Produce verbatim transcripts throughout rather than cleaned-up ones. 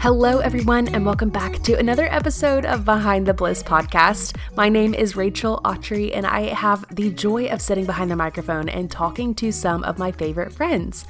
Hello, everyone, and welcome back to another episode of Behind the Bliss podcast. My name is Rachel Autry, and I have the joy of sitting behind the microphone and talking to some of my favorite friends.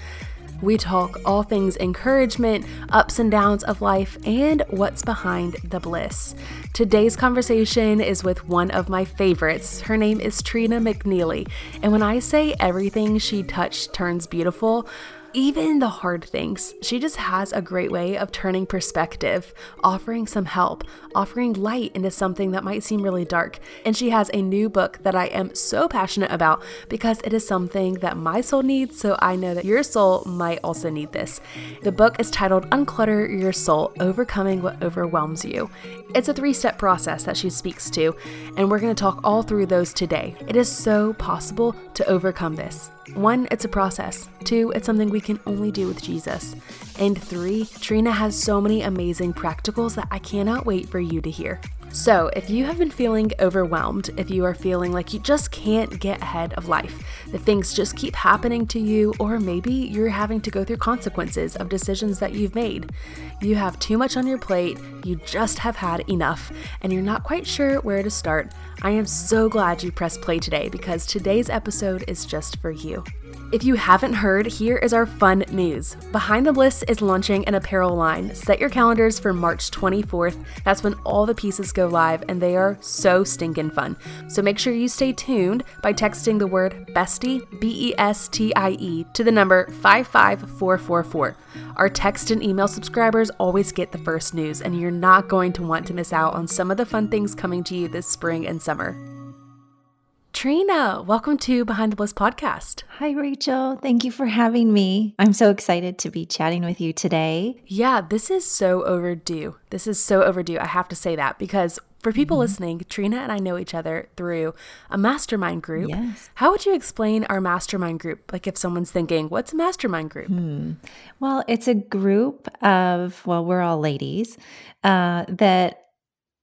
We talk all things encouragement, ups and downs of life, and what's behind the bliss. Today's conversation is with one of my favorites. Her name is Trina McNeely, and when I say everything she touched turns beautiful, even the hard things. She just has a great way of turning perspective, offering some help, offering light into something that might seem really dark. And she has a new book that I am so passionate about because it is something that my soul needs, so I know that your soul might also need this. The book is titled Unclutter Your Soul, Overcoming What Overwhelms You. It's a three-step process that she speaks to, and we're going to talk all through those today. It is so possible to overcome this. One, it's a process. Two, it's something we can only do with Jesus. And three, Trina has so many amazing practicals that I cannot wait for you to hear. So if you have been feeling overwhelmed, if you are feeling like you just can't get ahead of life, the things just keep happening to you, or maybe you're having to go through consequences of decisions that you've made. You have too much on your plate, you just have had enough, and you're not quite sure where to start. I am so glad you pressed play today because today's episode is just for you. If you haven't heard, here is our fun news. Behind the Bliss is launching an apparel line. Set your calendars for March twenty-fourth. That's when all the pieces go live, and they are so stinking fun. So make sure you stay tuned by texting the word BESTIE, B E S T I E, to the number five five four four four. Our text and email subscribers always get the first news, and you're not going to want to miss out on some of the fun things coming to you this spring and summer. Trina, welcome to Behind the Bliss podcast. Hi, Rachel. Thank you for having me. I'm so excited to be chatting with you today. Yeah, this is so overdue. This is so overdue. I have to say that because for people mm-hmm. listening, Trina and I know each other through a mastermind group. Yes. How would you explain our mastermind group? Like if someone's thinking, what's a mastermind group? Hmm. Well, it's a group of, well, we're all ladies uh, that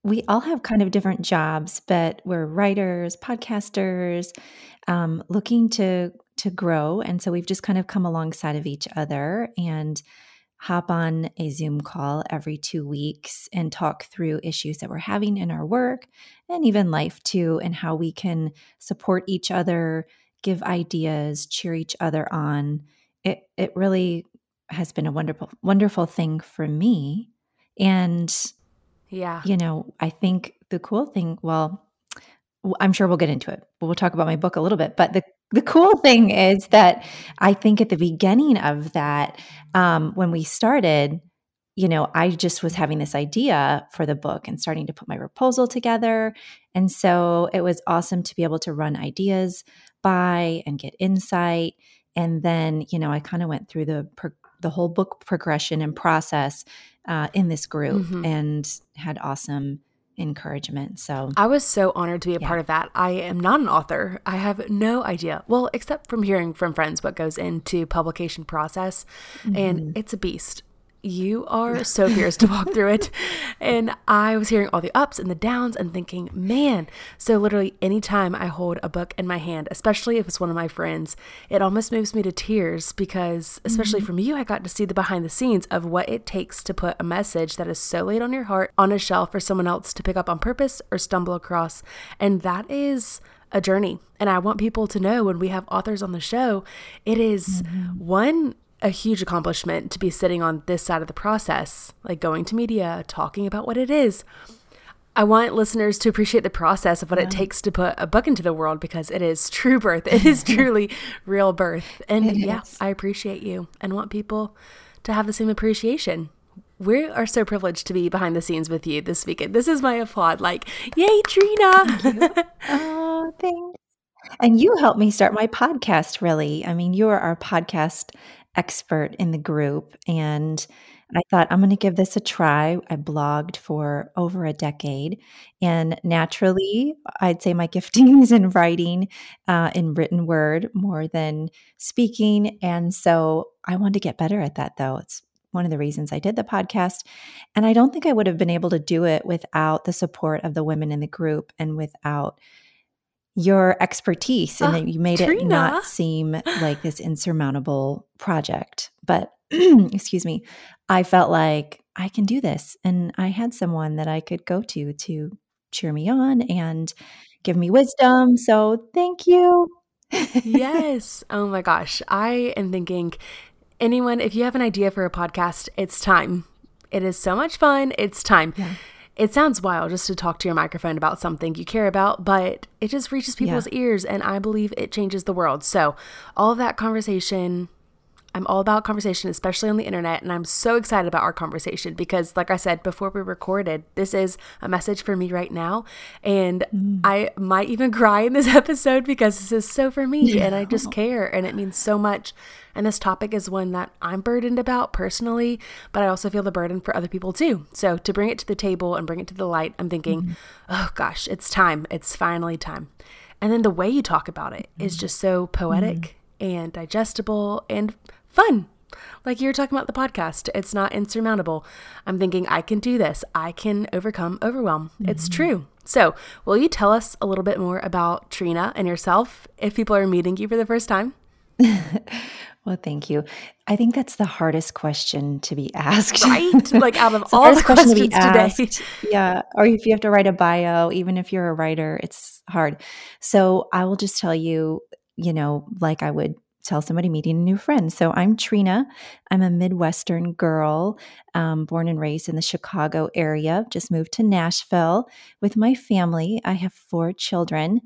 we all have kind of different jobs, but we're writers, podcasters, um, looking to to grow. And so we've just kind of come alongside of each other and hop on a Zoom call every two weeks and talk through issues that we're having in our work and even life too, and how we can support each other, give ideas, cheer each other on. It it really has been a wonderful, wonderful thing for me. And yeah. You know, I think the cool thing, well, I'm sure we'll get into it, but we'll talk about my book a little bit. But the, the cool thing is that I think at the beginning of that, um, when we started, you know, I just was having this idea for the book and starting to put my proposal together. And so it was awesome to be able to run ideas by and get insight. And then, you know, I kind of went through the pro- the whole book progression and process uh, in this group mm-hmm. and had awesome encouragement. So I was so honored to be a yeah. part of that. I am not an author. I have no idea. Well, except from hearing from friends what goes into publication process mm-hmm. and it's a beast. You are so fierce to walk through it. And I was hearing all the ups and the downs and thinking, man, so literally anytime I hold a book in my hand, especially if it's one of my friends, it almost moves me to tears because especially mm-hmm. from you, I got to see the behind the scenes of what it takes to put a message that is so laid on your heart on a shelf for someone else to pick up on purpose or stumble across. And that is a journey. And I want people to know when we have authors on the show, it is mm-hmm. one a huge accomplishment to be sitting on this side of the process, like going to media, talking about what it is. I want listeners to appreciate the process of what yeah. it takes to put a book into the world because it is true birth. It is truly real birth. And it yeah, is. I appreciate you and want people to have the same appreciation. We are so privileged to be behind the scenes with you this weekend. This is my applaud. Like, yay, Trina. Thank you. Oh, thanks. And you helped me start my podcast, really. I mean, you are our podcast expert in the group, and And I thought, I'm going to give this a try. I blogged for over a decade. And naturally, I'd say my gifting is in writing, uh, in written word more than speaking. And so I wanted to get better at that, though. It's one of the reasons I did the podcast. And I don't think I would have been able to do it without the support of the women in the group and without your expertise. And uh, that you made Trina. It not seem like this insurmountable project. But excuse me, I felt like I can do this. And I had someone that I could go to to cheer me on and give me wisdom. So thank you. Yes. Oh my gosh. I am thinking, anyone, if you have an idea for a podcast, it's time. It is so much fun. It's time. Yeah. It sounds wild just to talk to your microphone about something you care about, but it just reaches people's yeah. ears, and I believe it changes the world. So all of that conversation, I'm all about conversation, especially on the internet, and I'm so excited about our conversation because, like I said before we recorded, this is a message for me right now, and mm. I might even cry in this episode because this is so for me, yeah. and I just care, and it means so much. And this topic is one that I'm burdened about personally, but I also feel the burden for other people too. So to bring it to the table and bring it to the light, I'm thinking, mm. oh gosh, it's time. It's finally time. And then the way you talk about it mm. is just so poetic mm. and digestible and fun. Like you were talking about the podcast, it's not insurmountable. I'm thinking, I can do this. I can overcome overwhelm. Mm-hmm. It's true. So will you tell us a little bit more about Trina and yourself if people are meeting you for the first time? Well, thank you. I think that's the hardest question to be asked. Right? Like out of all the questions to be asked, today. Yeah. Or if you have to write a bio, even if you're a writer, it's hard. So I will just tell you, you know, like I would tell somebody meeting a new friend. So I'm Trina. I'm a Midwestern girl, um, born and raised in the Chicago area, just moved to Nashville with my family. I have four children,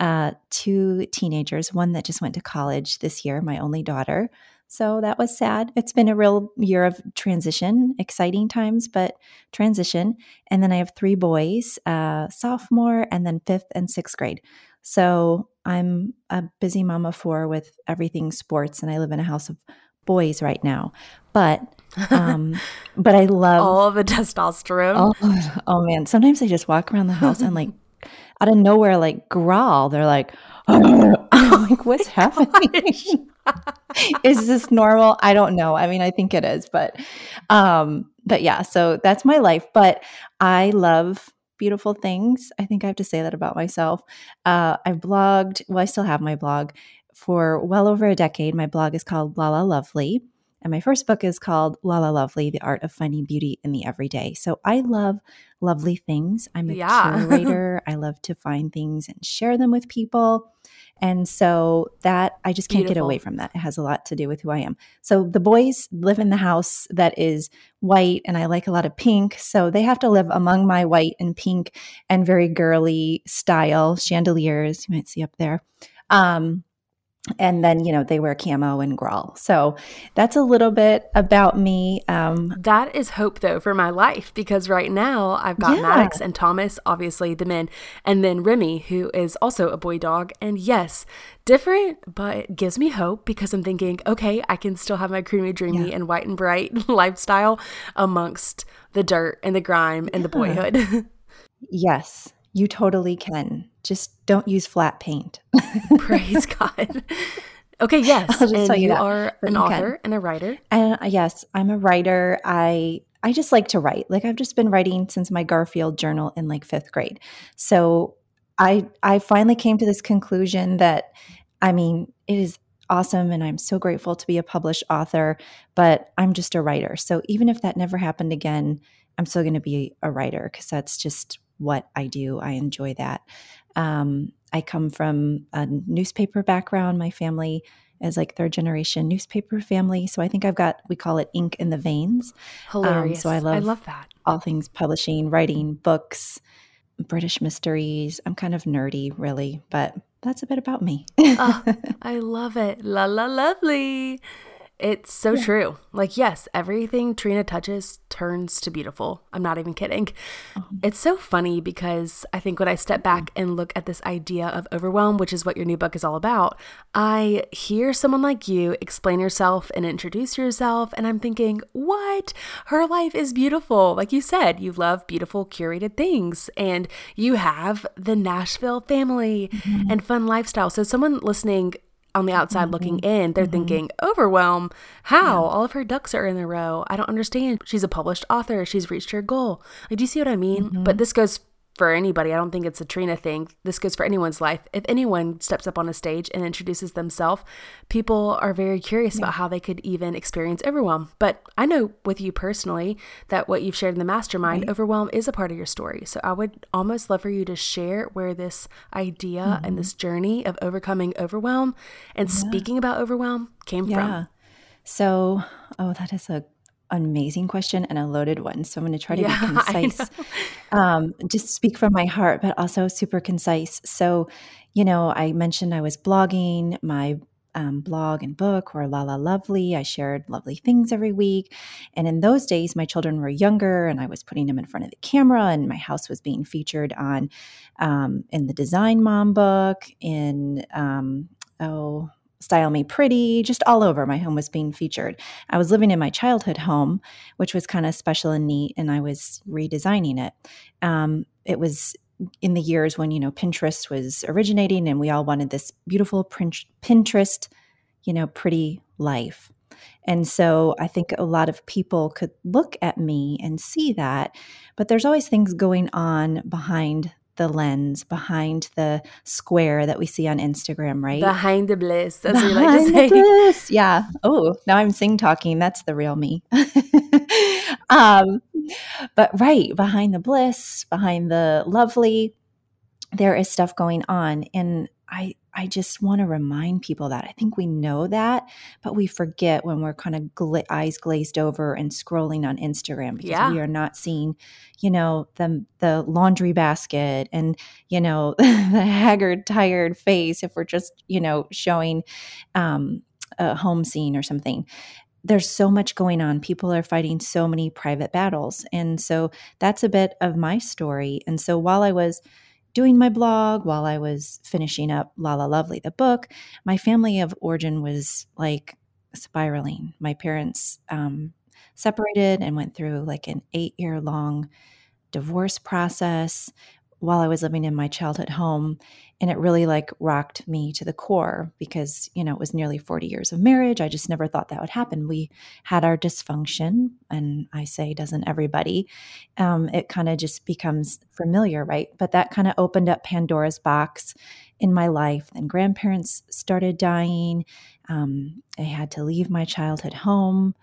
uh, two teenagers, one that just went to college this year, my only daughter. So that was sad. It's been a real year of transition, exciting times, but transition. And then I have three boys, uh, sophomore and then fifth and sixth grade. So I'm a busy mom of four with everything sports, and I live in a house of boys right now. But um, but I love all the testosterone. All, oh man, sometimes I just walk around the house and like out of nowhere, like growl. They're like, oh. I'm like, what's happening? Is this normal? I don't know. I mean, I think it is, but um, but yeah. So that's my life. But I love beautiful things. I think I have to say that about myself. Uh, I've blogged, well, I still have my blog for well over a decade. My blog is called La La Lovely. And my first book is called La La Lovely, The Art of Finding Beauty in the Everyday. So I love lovely things. I'm a yeah. curator. I love to find things and share them with people. And so that, I just can't Beautiful. Get away from that. It has a lot to do with who I am. So the boys live in the house that is white, and I like a lot of pink. So they have to live among my white and pink and very girly style chandeliers you might see up there. Um, and then, you know, they wear camo and growl. So that's a little bit about me. Um, that is hope, though, for my life, because right now I've got yeah. Maddox and Thomas, obviously the men, and then Remy, who is also a boy dog. And yes, different, but it gives me hope because I'm thinking, okay, I can still have my creamy, dreamy, yeah. and white and bright lifestyle amongst the dirt and the grime and yeah. the boyhood. Yes. You totally can. Just don't use flat paint. Praise God. Okay, yes. I'll just and tell you, you are but an you author can. And a writer. And uh, yes, I'm a writer. I I just like to write. Like I've just been writing since my Garfield journal in like fifth grade. So I I finally came to this conclusion that, I mean, it is awesome, and I'm so grateful to be a published author, but I'm just a writer. So even if that never happened again, I'm still going to be a writer because that's just what I do. I enjoy that. Um, I come from a newspaper background. My family is like third generation newspaper family. So I think I've got, we call it ink in the veins. Hilarious. Um, so I love, I love that. All things publishing, writing, books, British mysteries. I'm kind of nerdy really, but that's a bit about me. Oh, I love it. La La Lovely. It's so yeah. true. Like, yes, everything Trina touches turns to beautiful. I'm not even kidding. Oh. It's so funny because I think when I step back and look at this idea of overwhelm, which is what your new book is all about, I hear someone like you explain yourself and introduce yourself, and I'm thinking, what? Her life is beautiful. Like you said, you love beautiful curated things, and you have the Nashville family mm-hmm. and fun lifestyle. So someone listening on the outside looking in, they're mm-hmm. thinking, overwhelm? How? Yeah. All of her ducks are in a row. I don't understand. She's a published author. She's reached her goal. Like, do you see what I mean? Mm-hmm. But this goes for anybody. I don't think it's a Trina thing. This goes for anyone's life. If anyone steps up on a stage and introduces themselves, people are very curious yeah. about how they could even experience overwhelm. But I know with you personally that what you've shared in the mastermind, right. overwhelm is a part of your story. So I would almost love for you to share where this idea mm-hmm. and this journey of overcoming overwhelm and yeah. speaking about overwhelm came yeah. from. So, oh, that is a amazing question and a loaded one. So I'm going to try to yeah, be concise, um, just speak from my heart, but also super concise. So, you know, I mentioned I was blogging. My um, blog and book were La La Lovely. I shared lovely things every week. And in those days, my children were younger and I was putting them in front of the camera, and my house was being featured on, um, in the Design Mom book, in, um, oh, Style Me Pretty, just all over. My home was being featured. I was living in my childhood home, which was kind of special and neat, and I was redesigning it. Um, it was in the years when, you know, Pinterest was originating, and we all wanted this beautiful Pinterest, you know, pretty life. And so I think a lot of people could look at me and see that, but there's always things going on behind the lens, behind the square that we see on Instagram, right? Behind the bliss. That's behind what you like to say. Bliss. Yeah. Oh, now I'm sing talking. That's the real me. um, but right, behind the bliss, behind the lovely, there is stuff going on. And I, I just want to remind people that I think we know that, but we forget when we're kind of gla- eyes glazed over and scrolling on Instagram, because yeah. we are not seeing, you know, the the laundry basket and, you know, the haggard, tired face. If we're just, you know, showing um, a home scene or something, there's so much going on. People are fighting so many private battles. And so that's a bit of my story. And so while I was doing my blog, while I was finishing up La La Lovely, the book, my family of origin was like spiraling. My parents um, separated and went through like an eight-year long divorce process while I was living in my childhood home. And it really like rocked me to the core because, you know, it was nearly forty years of marriage. I just never thought that would happen. We had our dysfunction, and I say, doesn't everybody? Um, it kind of just becomes familiar, right? But that kind of opened up Pandora's box in my life. Then grandparents started dying. Um, I had to leave my childhood home.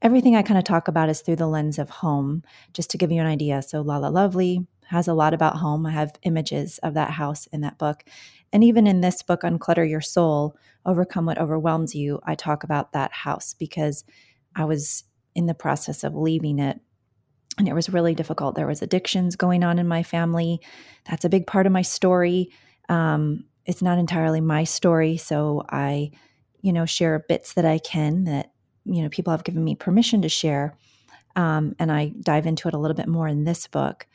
Everything I kind of talk about is through the lens of home, just to give you an idea. So La La Lovely has a lot about home. I have images of that house in that book. And even in this book, Unclutter Your Soul, Overcome What Overwhelms You, I talk about that house because I was in the process of leaving it. And it was really difficult. There was addictions going on in my family. That's a big part of my story. Um, it's not entirely my story. So I, you know, share bits that I can that, you know, people have given me permission to share. Um, and I dive into it a little bit more in this book.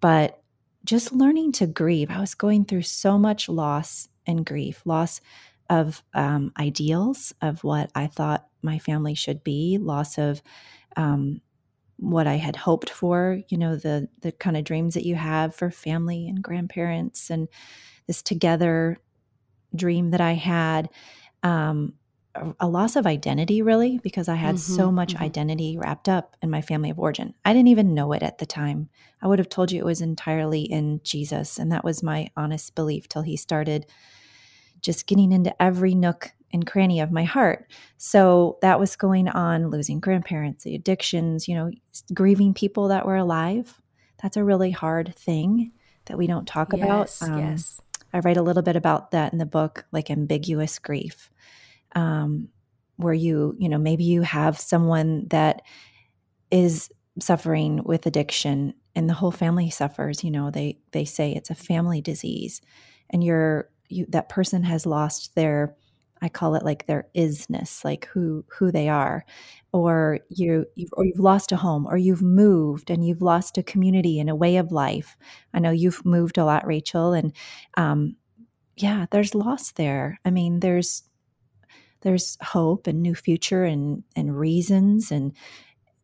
But just learning to grieve. I was going through so much loss and grief, loss of um, ideals of what I thought my family should be, loss of um, what I had hoped for, you know, the the kind of dreams that you have for family and grandparents and this together dream that I had, um, a, a loss of identity really, because I had mm-hmm, so much mm-hmm. identity wrapped up in my family of origin. I didn't even know it at the time. I would have told you it was entirely in Jesus. And that was my honest belief till he started just getting into every nook and cranny of my heart. So that was going on, losing grandparents, the addictions, you know, grieving people that were alive. That's a really hard thing that we don't talk yes, about. Um, yes. I write a little bit about that in the book, like ambiguous grief, um, where you, you know, maybe you have someone that is suffering with addiction and the whole family suffers. You know, they they say it's a family disease, and you're you, that person has lost their I call it like their isness, like who who they are, or you you've, or you've lost a home, or you've moved and you've lost a community and a way of life. I know you've moved a lot, Rachel, and um, yeah, there's loss there. I mean, there's there's hope and new future and and reasons and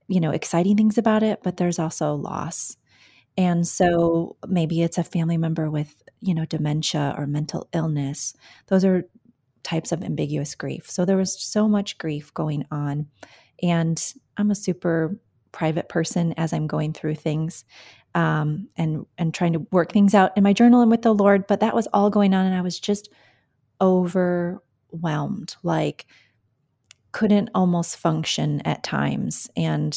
you know exciting things about it, but there's also loss. And so maybe it's a family member with, you know, dementia or mental illness. Those are types of ambiguous grief. So there was so much grief going on. And I'm a super private person as I'm going through things um, and, and trying to work things out in my journal and with the Lord. But that was all going on. And I was just overwhelmed, like couldn't almost function at times. And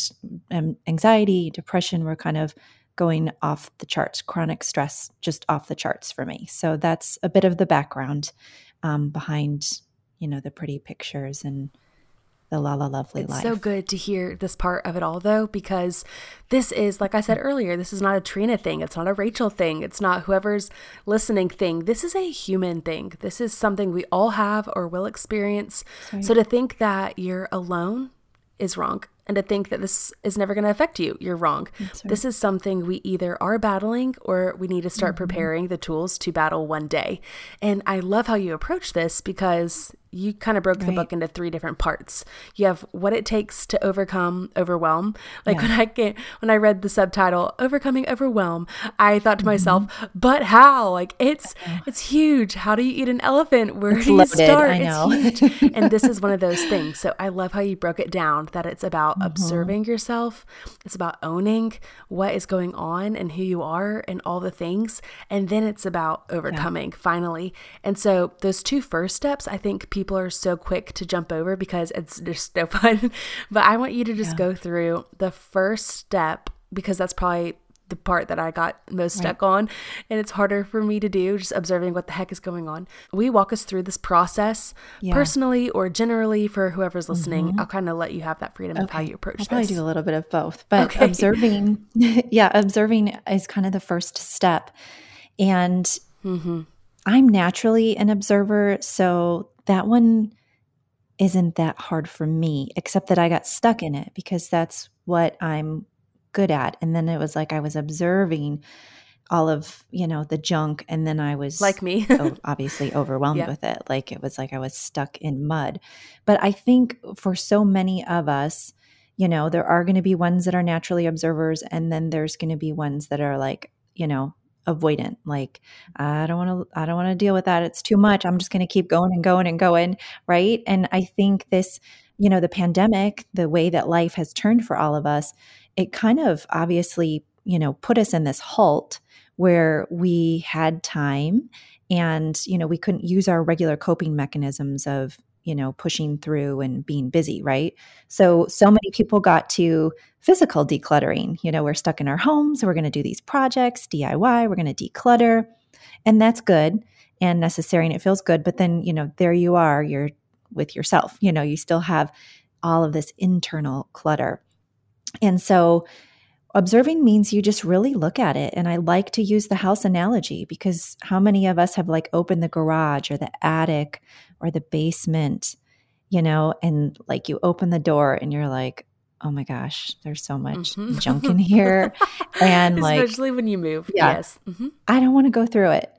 um, anxiety, depression were kind of going off the charts, chronic stress just off the charts for me. So that's a bit of the background um, behind, you know, the pretty pictures and the La La Lovely life. It's so good to hear this part of it all, though, because this is, like I said earlier, this is not a Trina thing. It's not a Rachel thing. It's not whoever's listening thing. This is a human thing. This is something we all have or will experience. Right. So to think that you're alone is wrong. And to think that this is never going to affect you, you're wrong. Right. This is something we either are battling or we need to start mm-hmm. preparing the tools to battle one day. And I love how you approach this because you kind of broke right. the book into three different parts. You have what it takes to overcome overwhelm. Like yeah. when I get, when I read the subtitle, Overcoming Overwhelm, I thought to mm-hmm. myself, but how? Like it's it's huge. How do you eat an elephant? Where it's do you loaded, start? I know. It's huge. And this is one of those things. So I love how you broke it down, that it's about mm-hmm. observing yourself. It's about owning what is going on and who you are and all the things. And then it's about overcoming yeah. finally. And so those two first steps, I think people People are so quick to jump over because it's just no fun. But I want you to just yeah. go through the first step, because that's probably the part that I got most stuck right. on, and it's harder for me to do, just observing what the heck is going on. Will you walk us through this process yeah. personally or generally for whoever's listening? Mm-hmm. I'll kind of let you have that freedom okay. of how you approach I'll this. I'll probably do a little bit of both, but okay. observing, yeah, observing is kind of the first step. And mm-hmm. I'm naturally an observer, so that one isn't that hard for me, except that I got stuck in it because that's what I'm good at. And then it was like I was observing all of, you know, the junk, and then I was like me, so obviously overwhelmed yeah. with it. Like it was like I was stuck in mud. But I think for so many of us, you know, there are going to be ones that are naturally observers, and then there's going to be ones that are like, you know, avoidant, like I don't want to I don't want to deal with that, it's too much, I'm just going to keep going and going and going, right? And I think this, you know, the pandemic, the way that life has turned for all of us, it kind of obviously, you know, put us in this halt where we had time and, you know, we couldn't use our regular coping mechanisms of, you know, pushing through and being busy, right? So, so many people got to physical decluttering. You know, we're stuck in our homes. We're going to do these projects, D I Y. We're going to declutter. And that's good and necessary and it feels good. But then, you know, there you are, you're with yourself. You know, you still have all of this internal clutter. And so observing means you just really look at it. And I like to use the house analogy because how many of us have like opened the garage or the attic or the basement, you know, and like you open the door and you're like, oh my gosh, there's so much mm-hmm. junk in here. And like, especially when you move. Yeah, yes. Mm-hmm. I don't want to go through it.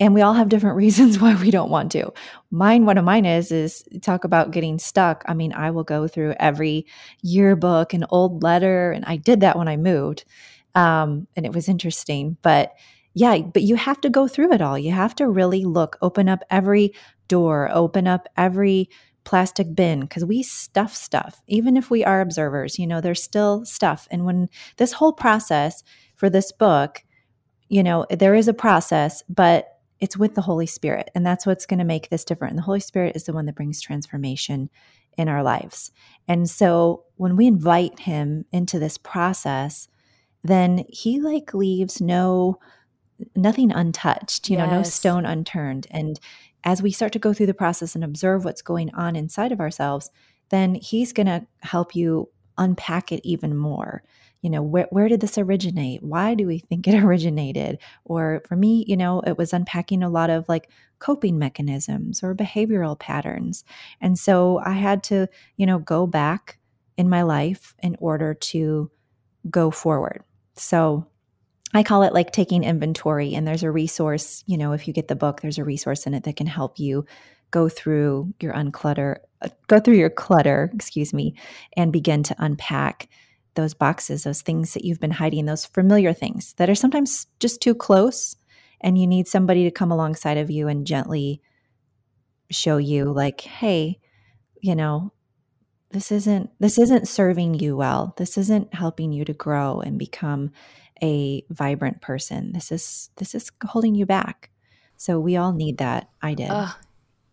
And we all have different reasons why we don't want to. Mine, one of mine is, is talk about getting stuck. I mean, I will go through every yearbook and old letter. And I did that when I moved. Um, and it was interesting, but yeah, but you have to go through it all. You have to really look, open up every door, open up every plastic bin, because we stuff stuff. Even if we are observers, you know, there's still stuff. And when this whole process for this book, you know, there is a process, but it's with the Holy Spirit, and that's what's going to make this different. And the Holy Spirit is the one that brings transformation in our lives. And so when we invite him into this process, then he like leaves no nothing untouched, you yes. know, no stone unturned. And as we start to go through the process and observe what's going on inside of ourselves, then he's going to help you unpack it even more. you know, where, where did this originate? Why do we think it originated? Or for me, you know, it was unpacking a lot of like coping mechanisms or behavioral patterns. And so I had to, you know, go back in my life in order to go forward. So I call it like taking inventory, and there's a resource, you know, if you get the book, there's a resource in it that can help you go through your unclutter, go through your clutter, excuse me, and begin to unpack those boxes, those things that you've been hiding, those familiar things that are sometimes just too close, and you need somebody to come alongside of you and gently show you like, hey, you know, this isn't, this isn't serving you well. This isn't helping you to grow and become a vibrant person. This is, this is holding you back. So we all need that. I did. Uh,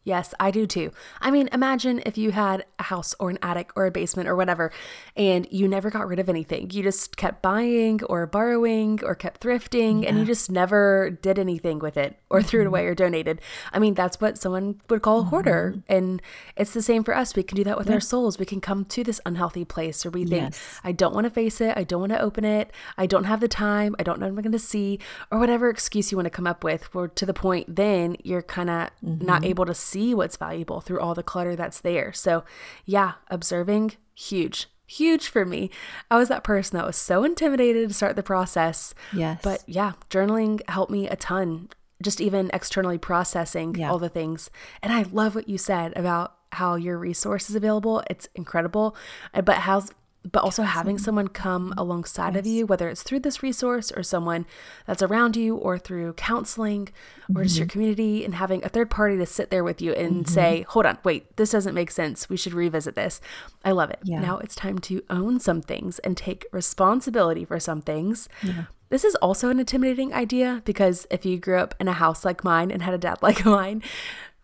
yes, I do too. I mean, imagine if you had a house or an attic or a basement or whatever, and you never got rid of anything. You just kept buying or borrowing or kept thrifting, yeah. and you just never did anything with it or threw it away or donated. I mean, that's what someone would call a hoarder. Mm-hmm. And it's the same for us. We can do that with yeah. our souls. We can come to this unhealthy place where we think, yes. I don't want to face it. I don't want to open it. I don't have the time. I don't know what I'm going to see, or whatever excuse you want to come up with. Or to the point then you're kind of mm-hmm. not able to see what's valuable through all the clutter that's there. So yeah, observing, huge, huge for me. I was that person that was so intimidated to start the process. Yes. But yeah, journaling helped me a ton, just even externally processing yeah. all the things. And I love what you said about how your resource is available. It's incredible. But how's But also having someone come alongside yes. of you, whether it's through this resource or someone that's around you or through counseling or mm-hmm. just your community, and having a third party to sit there with you and mm-hmm. say, hold on, wait, this doesn't make sense. We should revisit this. I love it. Yeah. Now it's time to own some things and take responsibility for some things. Yeah. This is also an intimidating idea, because if you grew up in a house like mine and had a dad like mine,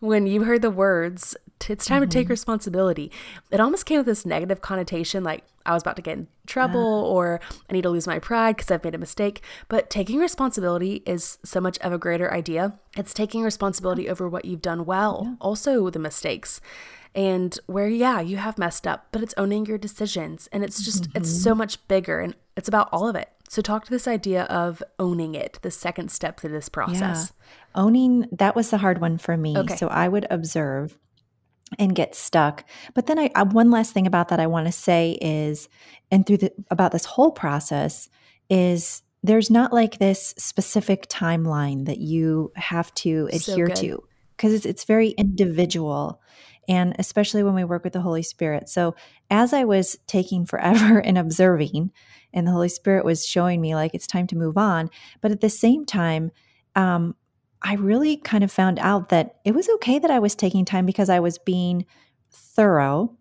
when you heard the words, it's time mm-hmm. to take responsibility, it almost came with this negative connotation, like I was about to get in trouble yeah. or I need to lose my pride because I've made a mistake. But taking responsibility is so much of a greater idea. It's taking responsibility yeah. over what you've done well, yeah. also the mistakes, and where, yeah, you have messed up, but it's owning your decisions. And it's just, mm-hmm. it's so much bigger, and it's about all of it. So talk to this idea of owning it, the second step to this process. Yeah. Owning, that was the hard one for me. Okay. So I would observe and get stuck. But then I, I one last thing about that I want to say is, and through the, about this whole process is, there's not like this specific timeline that you have to adhere so to, because it's, it's very individual. And especially when we work with the Holy Spirit. So as I was taking forever and observing, and the Holy Spirit was showing me like, it's time to move on. But at the same time, um, I really kind of found out that it was okay that I was taking time, because I was being thorough.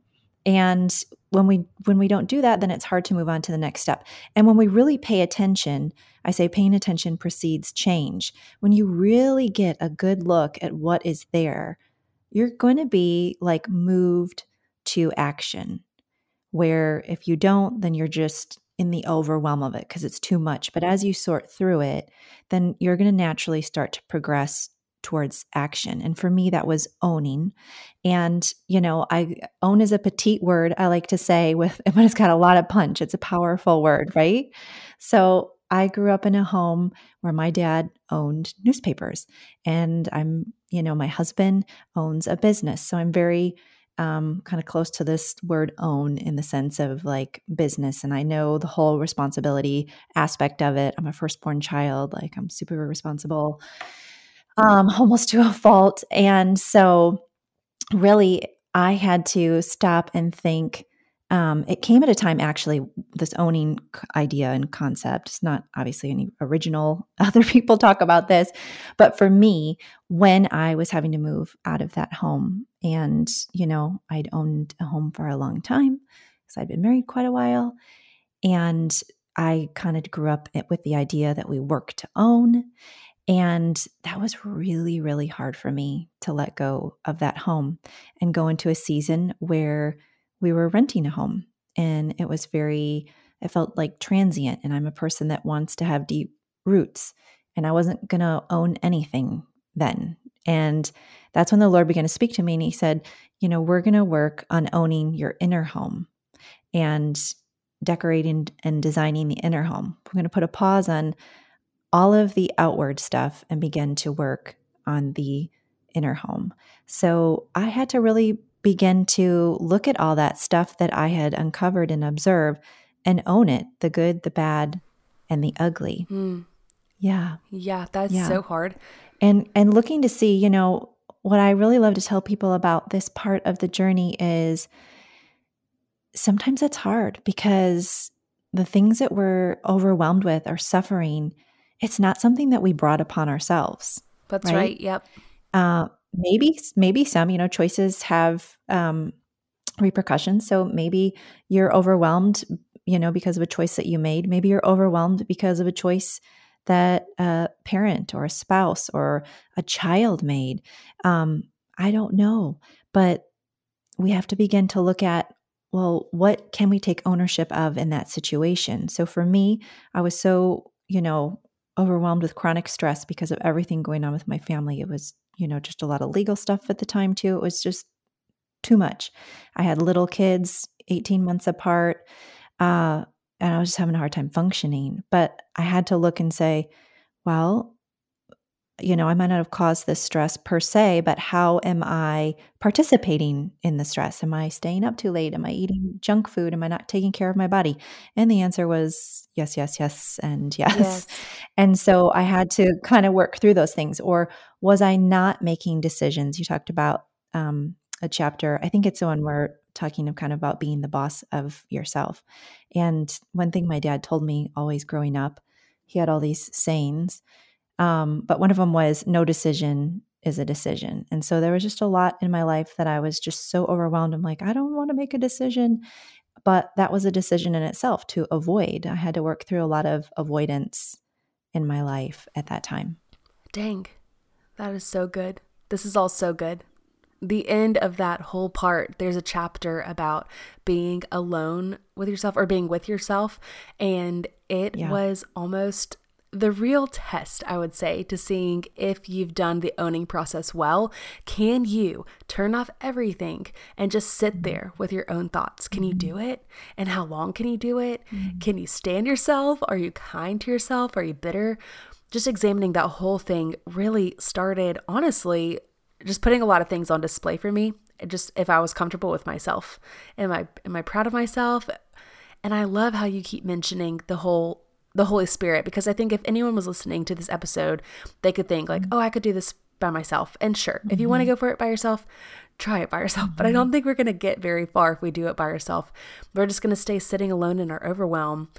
And when we when we don't do that, then it's hard to move on to the next step. And when we really pay attention, I say paying attention precedes change. When you really get a good look at what is there, you're going to be like moved to action, where if you don't, then you're just in the overwhelm of it because it's too much. But as you sort through it, then you're going to naturally start to progress towards action. And for me, that was owning. And, you know, I own is a petite word, I like to say, with, but it's got a lot of punch. It's a powerful word, right? So I grew up in a home where my dad owned newspapers, and I'm, you know, my husband owns a business. So I'm very um, kind of close to this word own in the sense of like business. And I know the whole responsibility aspect of it. I'm a firstborn child. Like I'm super responsible, um, almost to a fault. And so really I had to stop and think. Um, it came at a time, actually, this owning idea and concept. It's not obviously any original. Other people talk about this. But for me, when I was having to move out of that home, and, you know, I'd owned a home for a long time because I'd been married quite a while. And I kind of grew up with the idea that we work to own. And that was really, really hard for me to let go of that home and go into a season where we were renting a home, and it was very, it felt like transient. And I'm a person that wants to have deep roots, and I wasn't going to own anything then. And that's when the Lord began to speak to me, and he said, you know, we're going to work on owning your inner home. And decorating and designing the inner home. We're going to put a pause on all of the outward stuff and begin to work on the inner home. So I had to really begin to look at all that stuff that I had uncovered and observed and own it, the good, the bad, and the ugly. Mm. Yeah. Yeah, that's yeah. so hard. And and looking to see, you know, what I really love to tell people about this part of the journey is sometimes it's hard because the things that we're overwhelmed with or suffering, it's not something that we brought upon ourselves. That's right. right. Yep. Uh, maybe, maybe some, you know, choices have um, repercussions. So maybe you're overwhelmed, you know, because of a choice that you made. Maybe you're overwhelmed because of a choice that a parent or a spouse or a child made. Um, I don't know, but we have to begin to look at, well, what can we take ownership of in that situation? So for me, I was so, you know, overwhelmed with chronic stress because of everything going on with my family. It was, you know, just a lot of legal stuff at the time too. It was just too much. I had little kids, eighteen months apart, uh, and I was just having a hard time functioning. But I had to look and say, well, you know, I might not have caused this stress per se, but how am I participating in the stress? Am I staying up too late? Am I eating junk food? Am I not taking care of my body? And the answer was yes, yes, yes, and yes. yes. And so I had to kind of work through those things. Or was I not making decisions? You talked about um, a chapter, I think it's the one where talking of kind of about being the boss of yourself. And one thing my dad told me always growing up, he had all these sayings, um, but one of them was no decision is a decision. And so there was just a lot in my life that I was just so overwhelmed. I'm like, I don't want to make a decision, but that was a decision in itself to avoid. I had to work through a lot of avoidance in my life at that time. Dang, that is so good. This is all so good. The end of that whole part, there's a chapter about being alone with yourself or being with yourself. And it yeah. was almost the real test, I would say, to seeing if you've done the owning process well. Can you turn off everything and just sit there with your own thoughts? Can you do it? And how long can you do it? Mm-hmm. Can you stand yourself? Are you kind to yourself? Are you bitter? Just examining that whole thing really started, honestly, just putting a lot of things on display for me. It just, if I was comfortable with myself, am I, am I proud of myself? And I love how you keep mentioning the whole, the Holy Spirit, because I think if anyone was listening to this episode, they could think like, oh, I could do this by myself. And sure, mm-hmm. if you want to go for it by yourself, try it by yourself. But I don't think we're going to get very far if we do it by ourselves. We're just going to stay sitting alone in our overwhelm.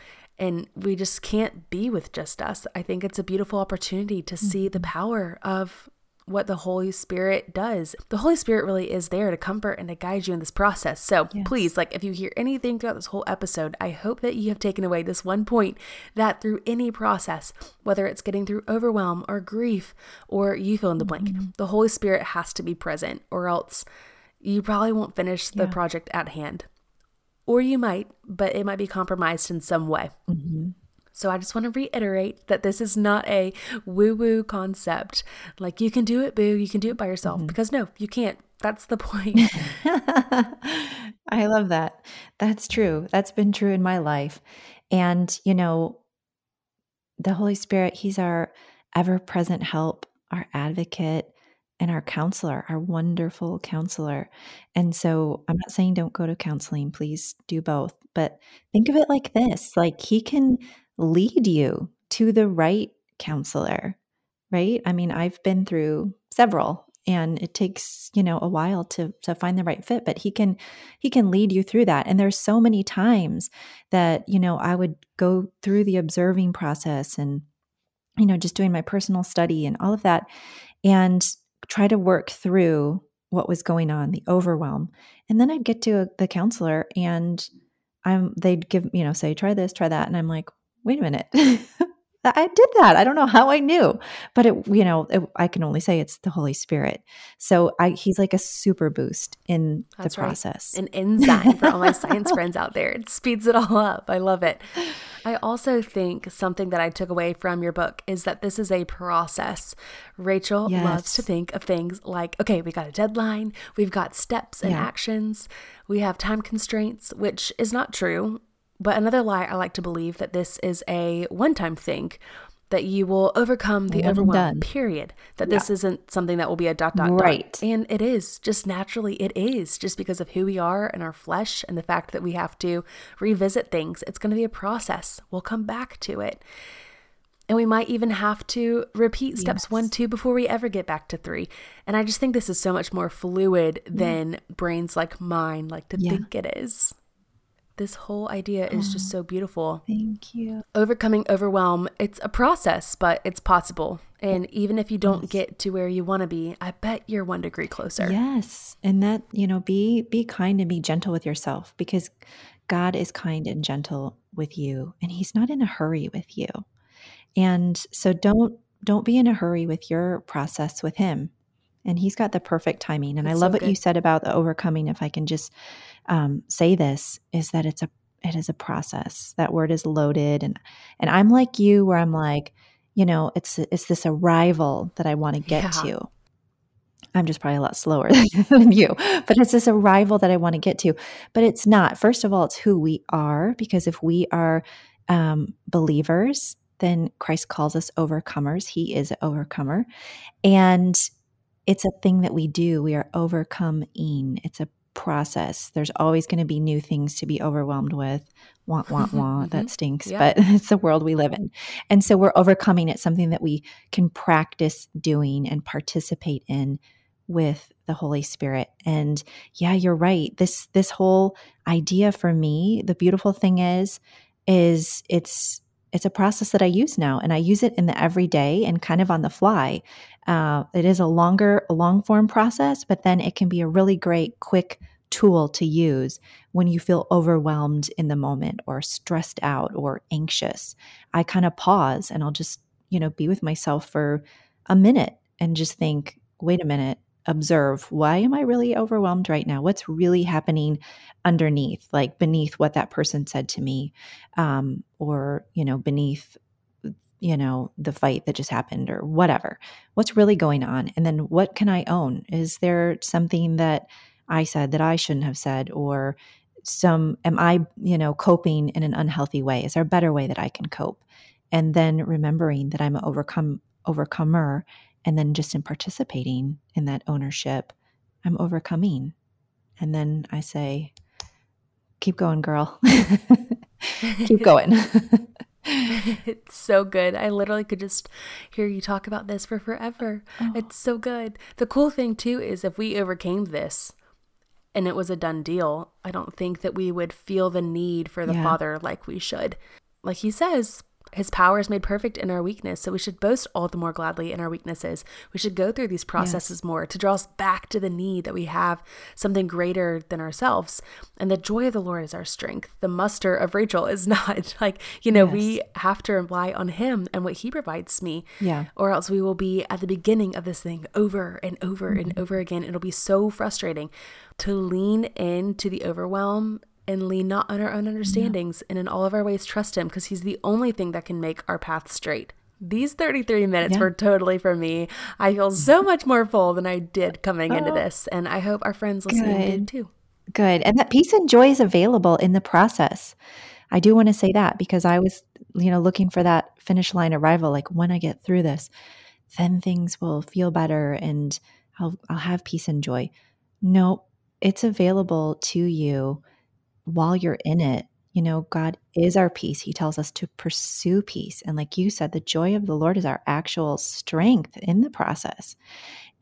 And we just can't be with just us. I think it's a beautiful opportunity to mm-hmm. see the power of what the Holy Spirit does. The Holy Spirit really is there to comfort and to guide you in this process. So yes. please, like if you hear anything throughout this whole episode, I hope that you have taken away this one point that through any process, whether it's getting through overwhelm or grief or you fill in the blank, mm-hmm. the Holy Spirit has to be present or else you probably won't finish the yeah. project at hand. Or you might, but it might be compromised in some way. Mm-hmm. So I just want to reiterate that this is not a woo-woo concept. Like you can do it, boo. You can do it by yourself. Mm-hmm. Because no, you can't. That's the point. I love that. That's true. That's been true in my life. And, you know, the Holy Spirit, he's our ever-present help, our advocate, and our counselor, our wonderful counselor. And so I'm not saying don't go to counseling. Please do both. But think of it like this. Like he can lead you to the right counselor, right? I mean, I've been through several and it takes, you know, a while to to find the right fit, but he can he can lead you through that. And there's so many times that, you know, I would go through the observing process and, you know, just doing my personal study and all of that and try to work through what was going on, the overwhelm. And then I'd get to a, the counselor and I'm they'd give, you know, say, try this, try that. And I'm like, wait a minute, I did that. I don't know how I knew, but it, you know, it, I can only say it's the Holy Spirit. So I, he's like a super boost in That's the process. Right. An enzyme for all my science friends out there. It speeds it all up. I love it. I also think something that I took away from your book is that this is a process. Rachel yes. loves to think of things like, okay, we got a deadline, we've got steps and yeah. actions, we have time constraints, which is not true. But another lie I like to believe that this is a one-time thing, that you will overcome the overwhelm, period. That this yeah. isn't something that will be a dot, dot, right. dot. And it is, just naturally it is, just because of who we are and our flesh and the fact that we have to revisit things. It's going to be a process. We'll come back to it. And we might even have to repeat steps yes. one, two before we ever get back to three. And I just think this is so much more fluid mm. than brains like mine like to yeah. think it is. This whole idea is just so beautiful. Thank you. Overcoming overwhelm, it's a process, but it's possible. And even if you don't yes. get to where you want to be, I bet you're one degree closer. Yes. And that, you know, be be kind and be gentle with yourself, because God is kind and gentle with you, and he's not in a hurry with you. And so don't don't be in a hurry with your process with him. And he's got the perfect timing. And it's I love so what good. you said about the overcoming, if I can just um, say this, is that it's a it is a process. That word is loaded. And and I'm like you, where I'm like, you know, it's it's this arrival that I want to get yeah. to. I'm just probably a lot slower than you, but it's this arrival that I want to get to. But it's not. First of all, it's who we are, because if we are um, believers, then Christ calls us overcomers. He is an overcomer. And it's a thing that we do. We are overcoming. It's a process. There's always going to be new things to be overwhelmed with. Wah, wah, wah. That stinks. Yeah. But it's the world we live in. And so we're overcoming. It's something that we can practice doing and participate in with the Holy Spirit. And yeah, you're right. This this whole idea for me, the beautiful thing is, is it's It's a process that I use now, and I use it in the everyday and kind of on the fly. Uh, it is a longer, long form process, but then it can be a really great, quick tool to use when you feel overwhelmed in the moment or stressed out or anxious. I kind of pause and I'll just, you know, be with myself for a minute and just think, wait a minute, observe, why am I really overwhelmed right now? What's really happening underneath, like beneath what that person said to me, um, or, you know, beneath, you know, the fight that just happened or whatever. What's really going on? And then what can I own? Is there something that I said that I shouldn't have said, or some, am I, you know, coping in an unhealthy way? Is there a better way that I can cope? And then remembering that I'm an overcome, overcomer. And then just in participating in that ownership, I'm overcoming. And then I say, keep going, girl. Keep going. It's so good. I literally could just hear you talk about this for forever. Oh. It's so good. The cool thing too is if we overcame this and it was a done deal, I don't think that we would feel the need for the yeah. Father like we should. Like he says, his power is made perfect in our weakness, so we should boast all the more gladly in our weaknesses. We should go through these processes yes. more to draw us back to the need that we have something greater than ourselves. And the joy of the Lord is our strength. The muster of Rachel is not. Like, you know, yes. we have to rely on him and what he provides me, yeah. or else we will be at the beginning of this thing over and over mm-hmm. and over again. It'll be so frustrating to lean into the overwhelm and lean not on our own understandings, yeah. and in all of our ways trust him, because he's the only thing that can make our path straight. These thirty-three minutes yeah. were totally for me. I feel so much more full than I did coming oh. into this, and I hope our friends listening Good. did too. Good. And that peace and joy is available in the process. I do want to say that, because I was, you know, looking for that finish line arrival, like when I get through this, then things will feel better and I'll I'll have peace and joy. No, it's available to you. While you're in it, you know, God is our peace. He tells us to pursue peace. And like you said, the joy of the Lord is our actual strength in the process.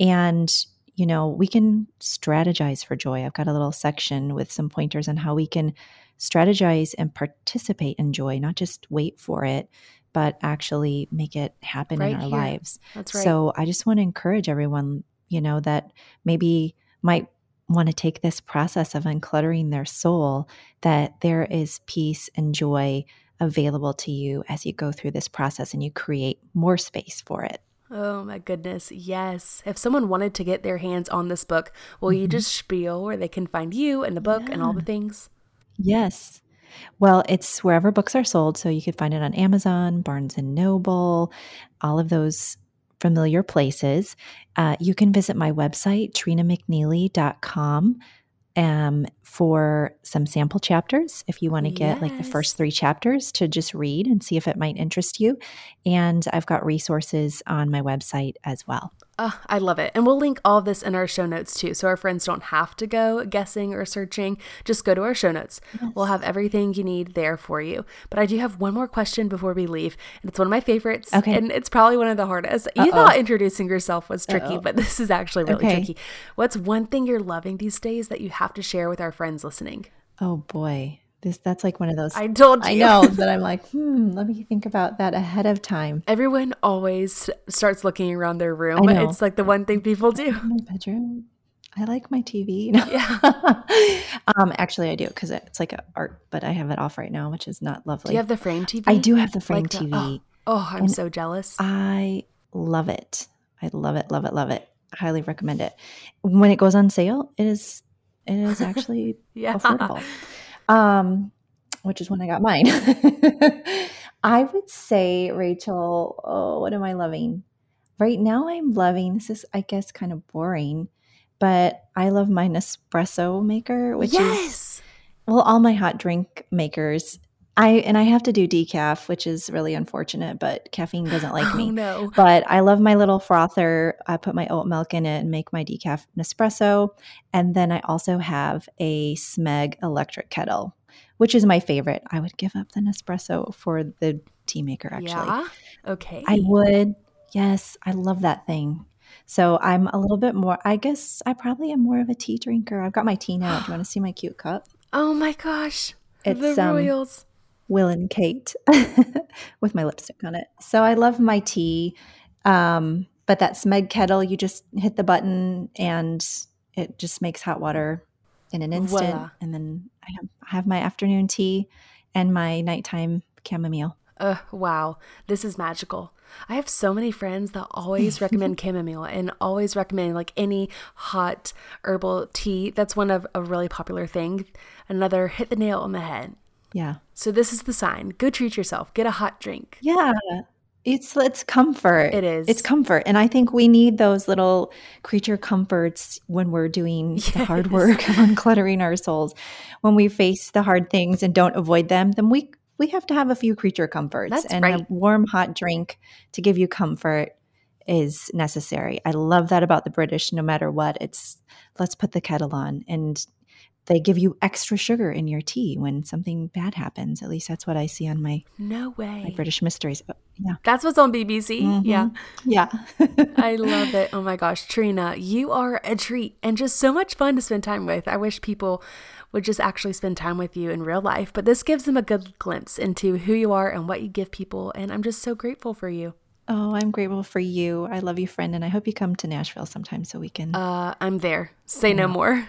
And, you know, we can strategize for joy. I've got a little section with some pointers on how we can strategize and participate in joy, not just wait for it, but actually make it happen right in our here. lives. That's right. So I just want to encourage everyone, you know, that maybe might want to take this process of uncluttering their soul, that there is peace and joy available to you as you go through this process and you create more space for it. Oh my goodness. Yes. If someone wanted to get their hands on this book, will mm-hmm. you just spiel where they can find you and the book yeah. and all the things? Yes. Well, it's wherever books are sold. So you could find it on Amazon, Barnes and Noble, all of those familiar places. Uh, you can visit my website, trina mcneely dot com. um, for some sample chapters if you want to get yes. like the first three chapters to just read and see if it might interest you. And I've got resources on my website as well. Oh, I love it. And we'll link all this in our show notes too. So our friends don't have to go guessing or searching. Just go to our show notes. Yes. We'll have everything you need there for you. But I do have one more question before we leave. And it's one of my favorites. Okay. And it's probably one of the hardest. Uh-oh. You thought introducing yourself was tricky, Uh-oh. but this is actually really okay. tricky. What's one thing you're loving these days that you have to share with our friends listening? Oh boy. This, that's like one of those. I told you. I know that I'm like, hmm, let me think about that ahead of time. Everyone always starts looking around their room. It's like the one thing people do. My bedroom. I like my T V. No. Yeah. um, actually, I do because it's like an art, but I have it off right now, which is not lovely. Do you have the frame T V? I do have the frame like the, T V. Oh, oh I'm and so jealous. I love it. I love it, love it, love it. Highly recommend it. When it goes on sale, it is, it is actually yeah. affordable. Um, which is when I got mine. I would say, Rachel, oh, what am I loving? Right now I'm loving, this is, I guess, kind of boring, but I love my Nespresso maker, which yes! is, well, all my hot drink makers. I And I have to do decaf, which is really unfortunate, but caffeine doesn't like oh, me. No. But I love my little frother. I put my oat milk in it and make my decaf Nespresso. And then I also have a Smeg electric kettle, which is my favorite. I would give up the Nespresso for the tea maker, actually. Yeah? Okay. I would. Yes. I love that thing. So I'm a little bit more – I guess I probably am more of a tea drinker. I've got my tea now. Do you want to see my cute cup? Oh, my gosh. It's, the royals. Um, Will and Kate with my lipstick on it. So I love my tea. Um, but that Smeg kettle, you just hit the button and it just makes hot water in an instant. Voila. And then I have, I have my afternoon tea and my nighttime chamomile. Uh, wow. This is magical. I have so many friends that always recommend chamomile and always recommend like any hot herbal tea. That's one of a really popular thing. Another hit the nail on the head. Yeah. So this is the sign. Go treat yourself. Get a hot drink. Yeah. It's it's comfort. It is. It's comfort. And I think we need those little creature comforts when we're doing yes. the hard work of uncluttering our souls. When we face the hard things and don't avoid them, then we we have to have a few creature comforts. That's and right. a warm hot drink to give you comfort is necessary. I love that about the British. No matter what, it's let's put the kettle on and they give you extra sugar in your tea when something bad happens. At least that's what I see on my no way my British Mysteries. But yeah, that's what's on B B C. Mm-hmm. Yeah, yeah. I love it. Oh my gosh, Trina, you are a treat and just so much fun to spend time with. I wish people would just actually spend time with you in real life, but this gives them a good glimpse into who you are and what you give people. And I'm just so grateful for you. Oh, I'm grateful for you. I love you, friend, and I hope you come to Nashville sometime so we can. Uh, I'm there. Say yeah. no more.